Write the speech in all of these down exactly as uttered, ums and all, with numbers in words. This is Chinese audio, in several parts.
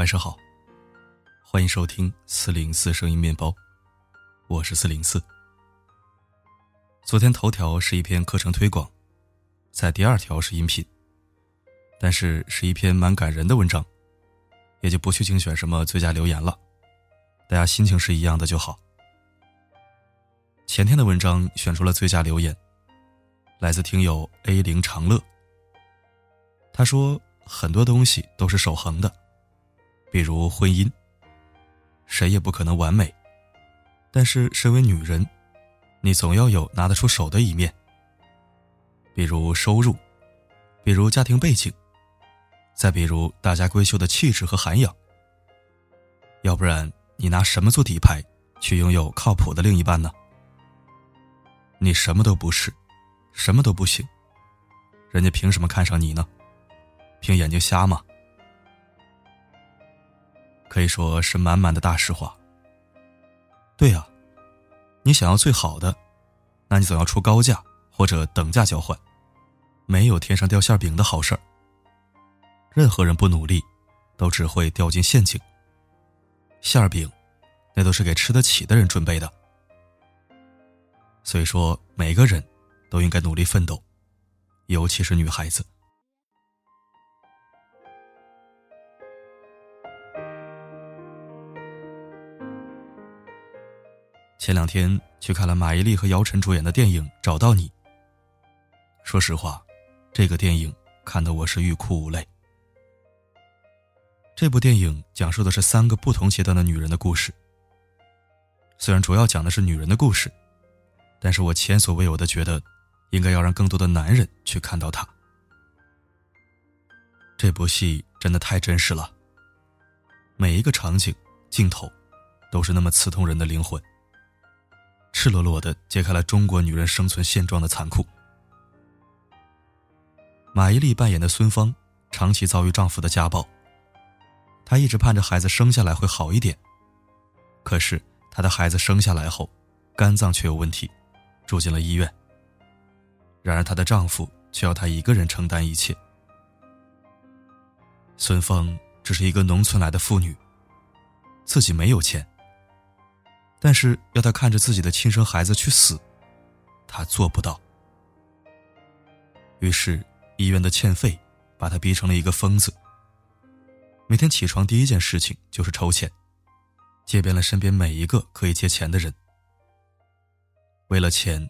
晚上好，欢迎收听四零四声音面包，我是四零四。昨天头条是一篇课程推广，在第二条是音频，但是是一篇蛮感人的文章，也就不去竞选什么最佳留言了，大家心情是一样的就好。前天的文章选出了最佳留言，来自听友 A 零 长乐，他说很多东西都是守恒的，比如婚姻，谁也不可能完美，但是身为女人，你总要有拿得出手的一面，比如收入，比如家庭背景，再比如大家闺秀的气质和涵养，要不然你拿什么做底牌去拥有靠谱的另一半呢？你什么都不是，什么都不行，人家凭什么看上你呢？凭眼睛瞎吗？可以说是满满的大实话。对啊，你想要最好的，那你总要出高价或者等价交换，没有天上掉馅饼的好事儿。任何人不努力，都只会掉进陷阱。馅饼，那都是给吃得起的人准备的。所以说，每个人都应该努力奋斗，尤其是女孩子。前两天去看了马伊琍和姚晨主演的电影《找到你》。说实话，这个电影看得我是欲哭无泪。这部电影讲述的是三个不同阶段的女人的故事。虽然主要讲的是女人的故事，但是我前所未有的觉得，应该要让更多的男人去看到它。这部戏真的太真实了，每一个场景、镜头，都是那么刺痛人的灵魂。赤裸裸地揭开了中国女人生存现状的残酷。马伊琍扮演的孙芳长期遭遇丈夫的家暴，她一直盼着孩子生下来会好一点，可是她的孩子生下来后，肝脏却有问题，住进了医院。然而她的丈夫却要她一个人承担一切。孙芳只是一个农村来的妇女，自己没有钱，但是要她看着自己的亲生孩子去死，她做不到。于是医院的欠费把她逼成了一个疯子，每天起床第一件事情就是筹钱，借遍了身边每一个可以借钱的人。为了钱，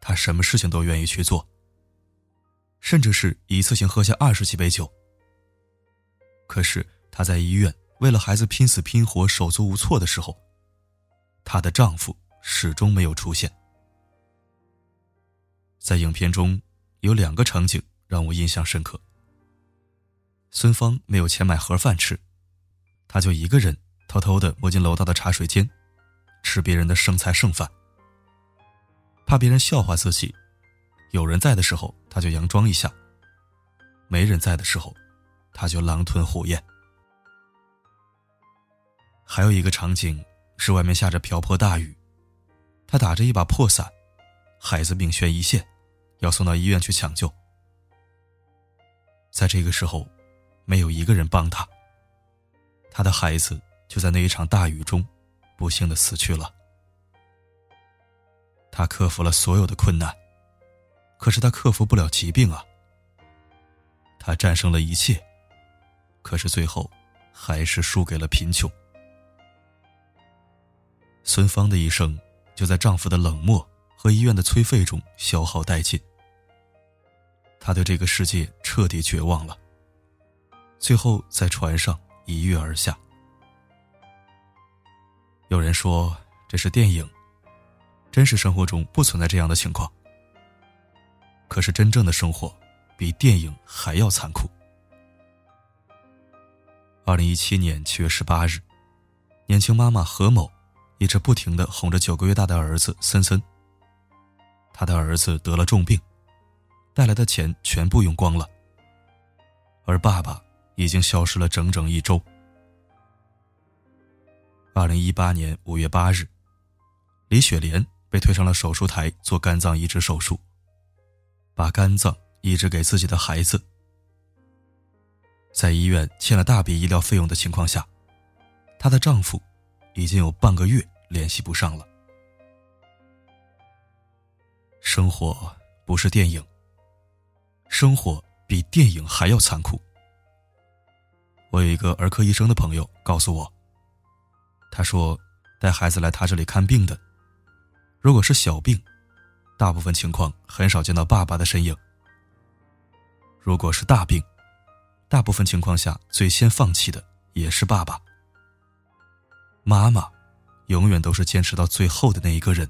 她什么事情都愿意去做，甚至是一次性喝下二十几杯酒。可是她在医院为了孩子拼死拼活手足无措的时候，她的丈夫始终没有出现。在影片中有两个场景让我印象深刻。孙芳没有钱买盒饭吃，她就一个人偷偷地摸进楼道的茶水间，吃别人的剩菜剩饭，怕别人笑话自己。有人在的时候她就佯装一下，没人在的时候她就狼吞虎咽。还有一个场景是外面下着瓢泼大雨，她打着一把破伞，孩子命悬一线，要送到医院去抢救。在这个时候，没有一个人帮她，她的孩子就在那一场大雨中不幸地死去了。她克服了所有的困难，可是她克服不了疾病啊。她战胜了一切，可是最后还是输给了贫穷。孙芳的一生就在丈夫的冷漠和医院的催费中消耗殆尽，她对这个世界彻底绝望了，最后在船上一跃而下。有人说这是电影，真实生活中不存在这样的情况。可是真正的生活比电影还要残酷。二零一七年七月十八日，年轻妈妈何某一直不停地哄着九个月大的儿子森森。他的儿子得了重病，带来的钱全部用光了，而爸爸已经消失了整整一周。二零一八年五月八日，李雪莲被推上了手术台做肝脏移植手术，把肝脏移植给自己的孩子。在医院欠了大笔医疗费用的情况下，她的丈夫已经有半个月联系不上了。生活不是电影，生活比电影还要残酷。我有一个儿科医生的朋友告诉我，他说带孩子来他这里看病的，如果是小病，大部分情况很少见到爸爸的身影，如果是大病，大部分情况下最先放弃的也是爸爸。妈妈永远都是坚持到最后的那一个人。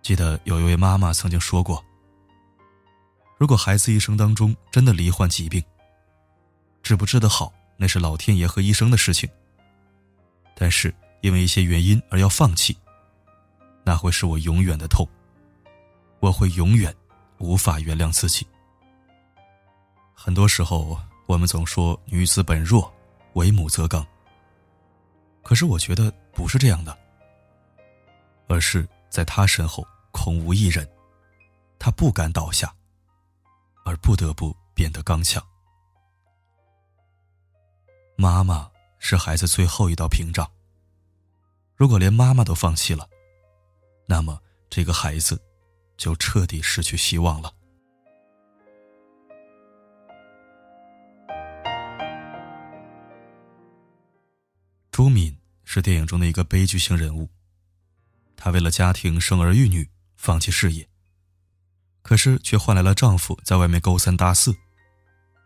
记得有一位妈妈曾经说过，如果孩子一生当中真的罹患疾病，治不治得好，那是老天爷和医生的事情，但是因为一些原因而要放弃，那会是我永远的痛，我会永远无法原谅自己。很多时候我们总说女子本弱，为母则刚，可是我觉得不是这样的，而是在她身后空无一人，她不敢倒下，而不得不变得刚强。妈妈是孩子最后一道屏障，如果连妈妈都放弃了，那么这个孩子就彻底失去希望了。朱敏是电影中的一个悲剧性人物，她为了家庭生儿育女放弃事业，可是却换来了丈夫在外面勾三搭四，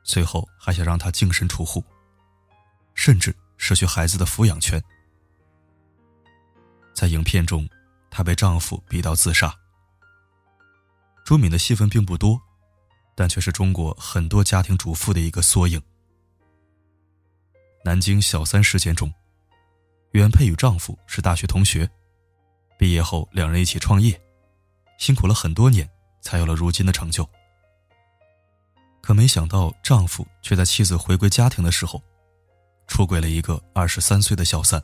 最后还想让她净身出户，甚至失去孩子的抚养权。在影片中，她被丈夫逼到自杀。朱敏的戏份并不多，但却是中国很多家庭主妇的一个缩影。南京小三事件中，原配与丈夫是大学同学，毕业后两人一起创业，辛苦了很多年才有了如今的成就。可没想到丈夫却在妻子回归家庭的时候出轨了一个二十三岁的小三。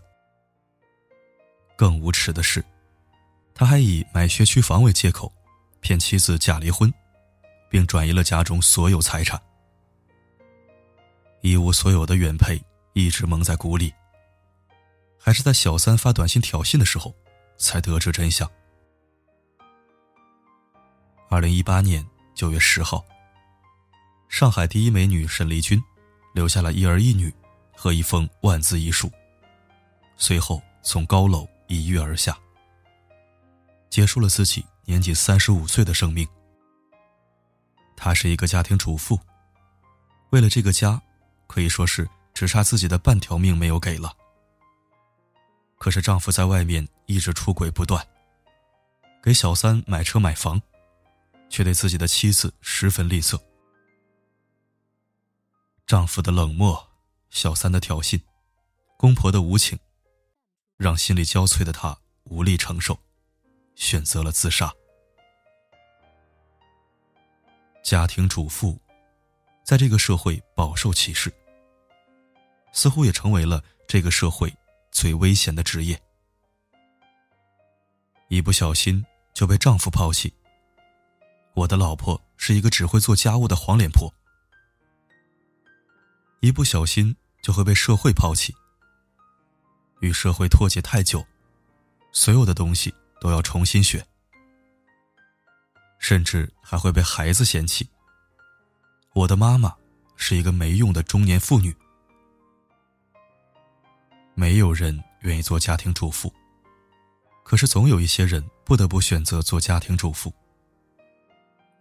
更无耻的是，他还以买学区房为借口骗妻子假离婚，并转移了家中所有财产。一无所有的原配一直蒙在鼓里，还是在小三发短信挑衅的时候才得知真相。二零一八年九月十号，上海第一美女沈丽君留下了一儿一女和一封万字遗书，随后从高楼一跃而下，结束了自己年仅三十五岁的生命。她是一个家庭主妇，为了这个家，可以说是只差自己的半条命没有给了。可是丈夫在外面一直出轨不断，给小三买车买房，却对自己的妻子十分吝啬。丈夫的冷漠，小三的挑衅，公婆的无情，让心力交瘁的她无力承受，选择了自杀。家庭主妇在这个社会饱受歧视，似乎也成为了这个社会最危险的职业。一不小心就被丈夫抛弃，我的老婆是一个只会做家务的黄脸婆。一不小心就会被社会抛弃，与社会脱节太久，所有的东西都要重新学，甚至还会被孩子嫌弃。我的妈妈是一个没用的中年妇女。没有人愿意做家庭主妇，可是总有一些人不得不选择做家庭主妇。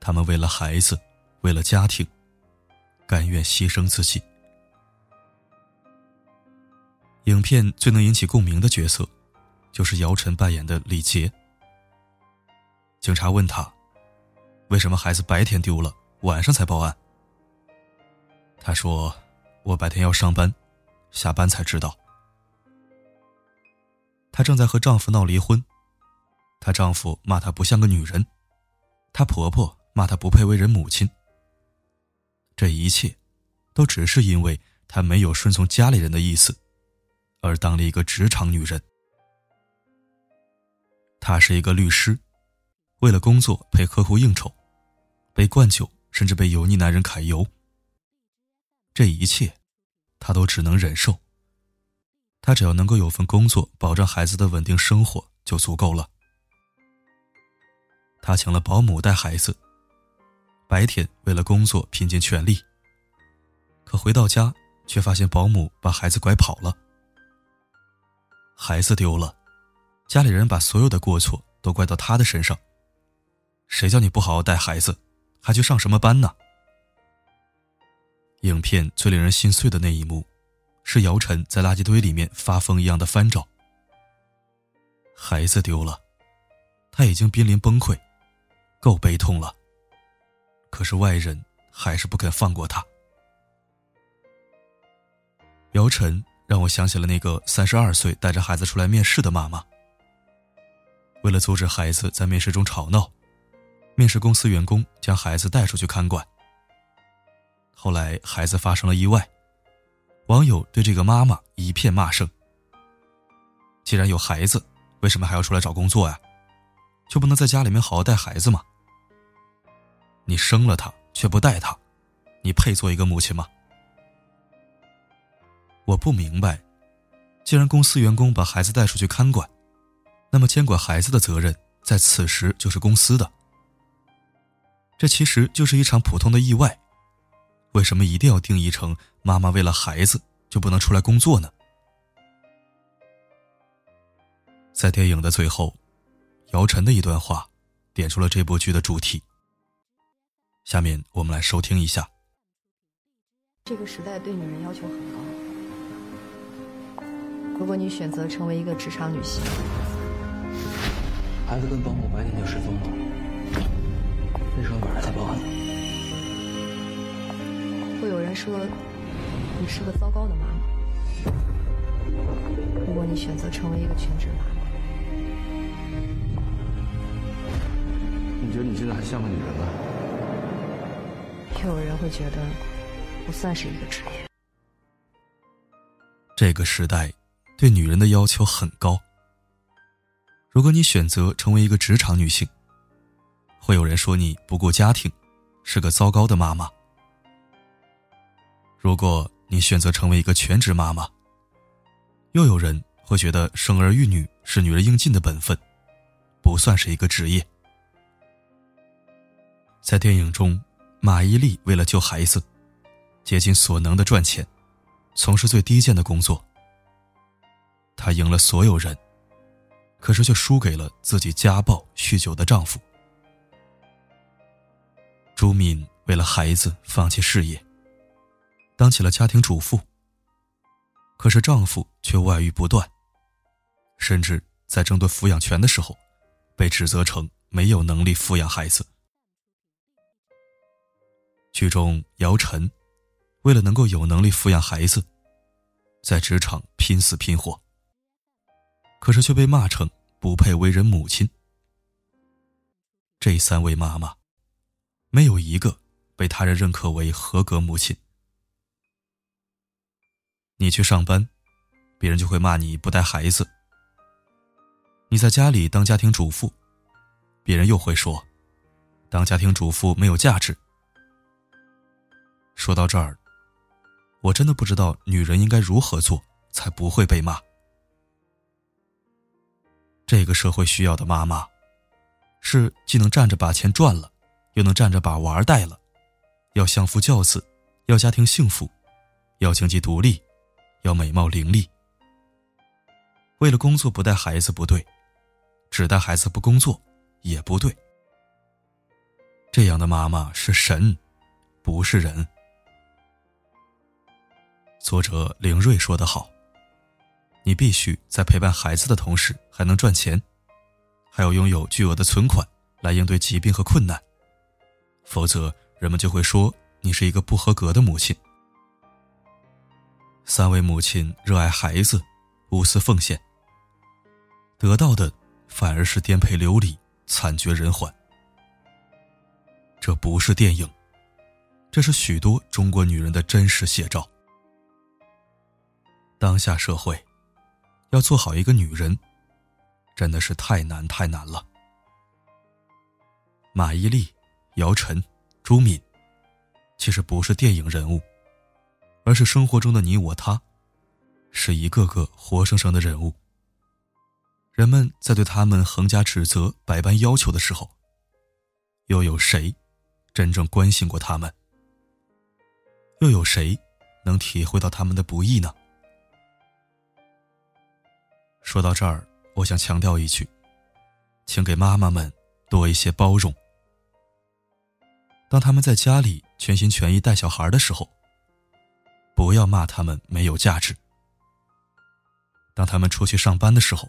他们为了孩子，为了家庭，甘愿牺牲自己。影片最能引起共鸣的角色就是姚晨扮演的李杰。警察问他，为什么孩子白天丢了晚上才报案？他说，我白天要上班，下班才知道。她正在和丈夫闹离婚，她丈夫骂她不像个女人，她婆婆骂她不配为人母亲。这一切都只是因为她没有顺从家里人的意思，而当了一个职场女人。她是一个律师，为了工作陪客户应酬，被灌酒，甚至被油腻男人揩油。这一切她都只能忍受，他只要能够有份工作，保障孩子的稳定生活就足够了。他请了保姆带孩子，白天为了工作拼尽全力，可回到家却发现保姆把孩子拐跑了。孩子丢了，家里人把所有的过错都怪到他的身上，谁叫你不好好带孩子，还去上什么班呢？影片最令人心碎的那一幕是姚晨在垃圾堆里面发疯一样的翻找。孩子丢了，他已经濒临崩溃，够悲痛了，可是外人还是不肯放过他。姚晨让我想起了那个三十二岁带着孩子出来面试的妈妈，为了阻止孩子在面试中吵闹，面试公司员工将孩子带出去看管，后来孩子发生了意外，网友对这个妈妈一片骂声。既然有孩子，为什么还要出来找工作呀？就不能在家里面好好带孩子吗？你生了他却不带他，你配做一个母亲吗？我不明白，既然公司员工把孩子带出去看管，那么监管孩子的责任在此时就是公司的。这其实就是一场普通的意外，为什么一定要定义成妈妈为了孩子就不能出来工作呢？在电影的最后，姚晨的一段话点出了这部剧的主题，下面我们来收听一下。这个时代对女人要求很高，如果你选择成为一个职场女性，孩子跟保姆白天就失踪了，那时候晚上才报案。会有人说你是个糟糕的妈妈，如果你选择成为一个全职妈妈。你觉得你现在还像个女人吗？又有人会觉得不算是一个职业。这个时代对女人的要求很高，如果你选择成为一个职场女性，会有人说你不顾家庭，是个糟糕的妈妈。如果你选择成为一个全职妈妈，又有人会觉得生儿育女是女人应尽的本分，不算是一个职业。在电影中，马伊琍为了救孩子，竭尽所能的赚钱，从事最低贱的工作。她赢了所有人，可是却输给了自己家暴酗酒的丈夫。朱敏为了孩子放弃事业，当起了家庭主妇，可是丈夫却外遇不断，甚至在争夺抚养权的时候被指责成没有能力抚养孩子。剧中姚晨为了能够有能力抚养孩子，在职场拼死拼活，可是却被骂成不配为人母亲。这三位妈妈没有一个被他人认可为合格母亲。你去上班，别人就会骂你不带孩子；你在家里当家庭主妇，别人又会说当家庭主妇没有价值。说到这儿，我真的不知道女人应该如何做才不会被骂。这个社会需要的妈妈，是既能站着把钱赚了，又能站着把娃儿带了，要相夫教子，要家庭幸福，要经济独立，要美貌伶俐。为了工作不带孩子不对，只带孩子不工作也不对。这样的妈妈是神，不是人。作者凌睿说得好，你必须在陪伴孩子的同时还能赚钱，还要拥有巨额的存款来应对疾病和困难，否则人们就会说你是一个不合格的母亲。三位母亲热爱孩子，无私奉献，得到的反而是颠沛流离，惨绝人寰。这不是电影，这是许多中国女人的真实写照。当下社会，要做好一个女人，真的是太难太难了。马伊琍、姚晨、朱敏，其实不是电影人物，而是生活中的你我他，是一个个活生生的人物。人们在对他们横加指责、百般要求的时候，又有谁真正关心过他们？又有谁能体会到他们的不易呢？说到这儿，我想强调一句，请给妈妈们多一些包容。当他们在家里全心全意带小孩的时候，不要骂他们没有价值；当他们出去上班的时候，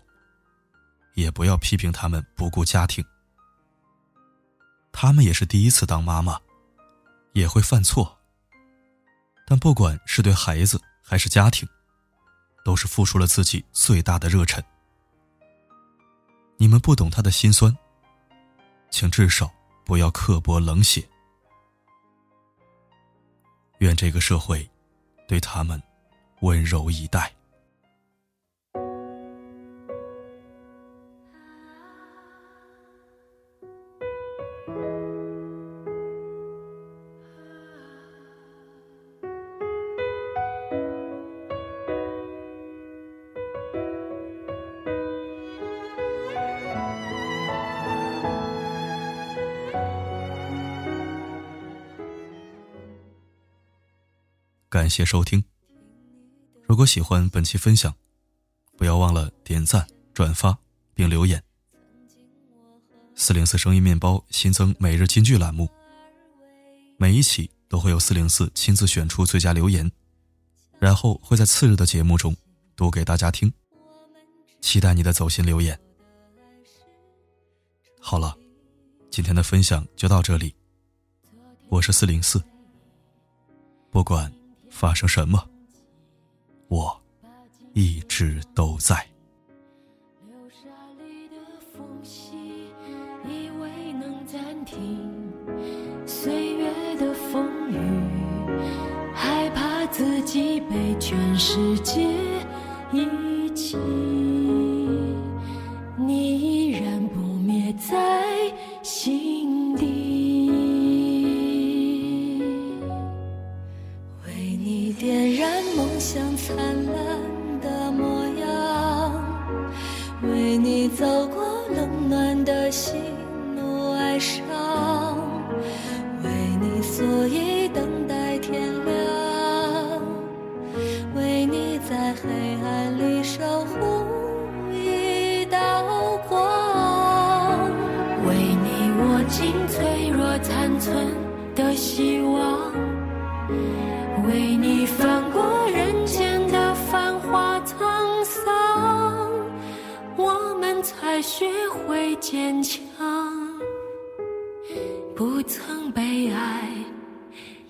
也不要批评他们不顾家庭。他们也是第一次当妈妈，也会犯错，但不管是对孩子还是家庭，都是付出了自己最大的热忱。你们不懂他的辛酸，请至少不要刻薄冷血。愿这个社会对他们温柔以待。感谢收听，如果喜欢本期分享，不要忘了点赞、转发并留言。四零四声音面包新增每日金句栏目，每一期都会有四零四亲自选出最佳留言，然后会在次日的节目中读给大家听，期待你的走心留言。好了，今天的分享就到这里，我是四零四，不管发生什么，我一直都在。流沙里的缝隙，以为能暂停岁月的风雨，害怕自己被全世界遗弃。你依然不灭在心底，点燃梦想灿烂的模样，为你走过冷暖的喜怒哀伤，为你所以等待天亮，为你在黑暗里守护一道光，为你握紧脆弱残存的希望，为你翻过人间的繁华沧桑，我们才学会坚强，不曾被爱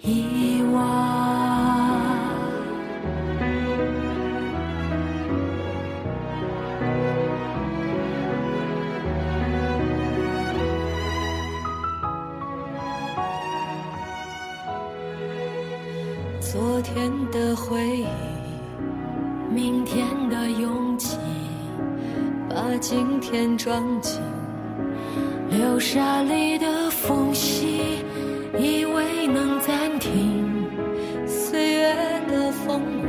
遗忘。昨天的回忆，明天的勇气，把今天装进流沙里的缝隙，以为能暂停岁月的风雨，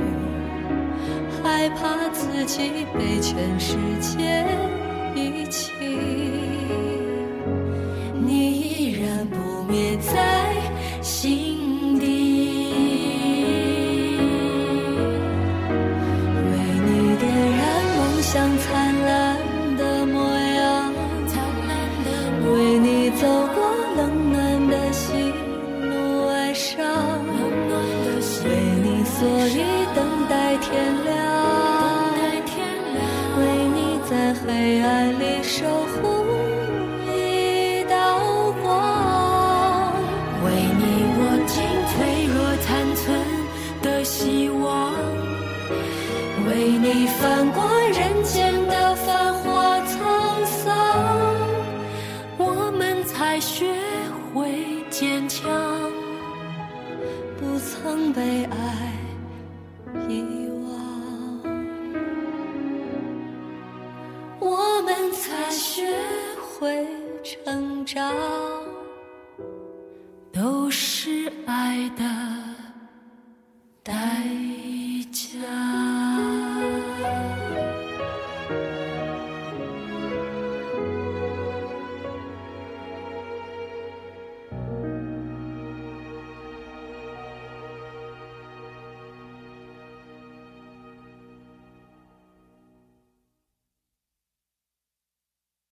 害怕自己被全世界遗弃。你依然不灭在心底，像灿烂的模样，为你走过冷暖的喜怒哀伤，为你所以等待天亮，为你在黑暗里守护一道光，为你握紧脆弱残存的希望，为你翻过人间的繁华沧桑，我们才学会坚强，不曾被爱遗忘，我们才学会成长，都是爱。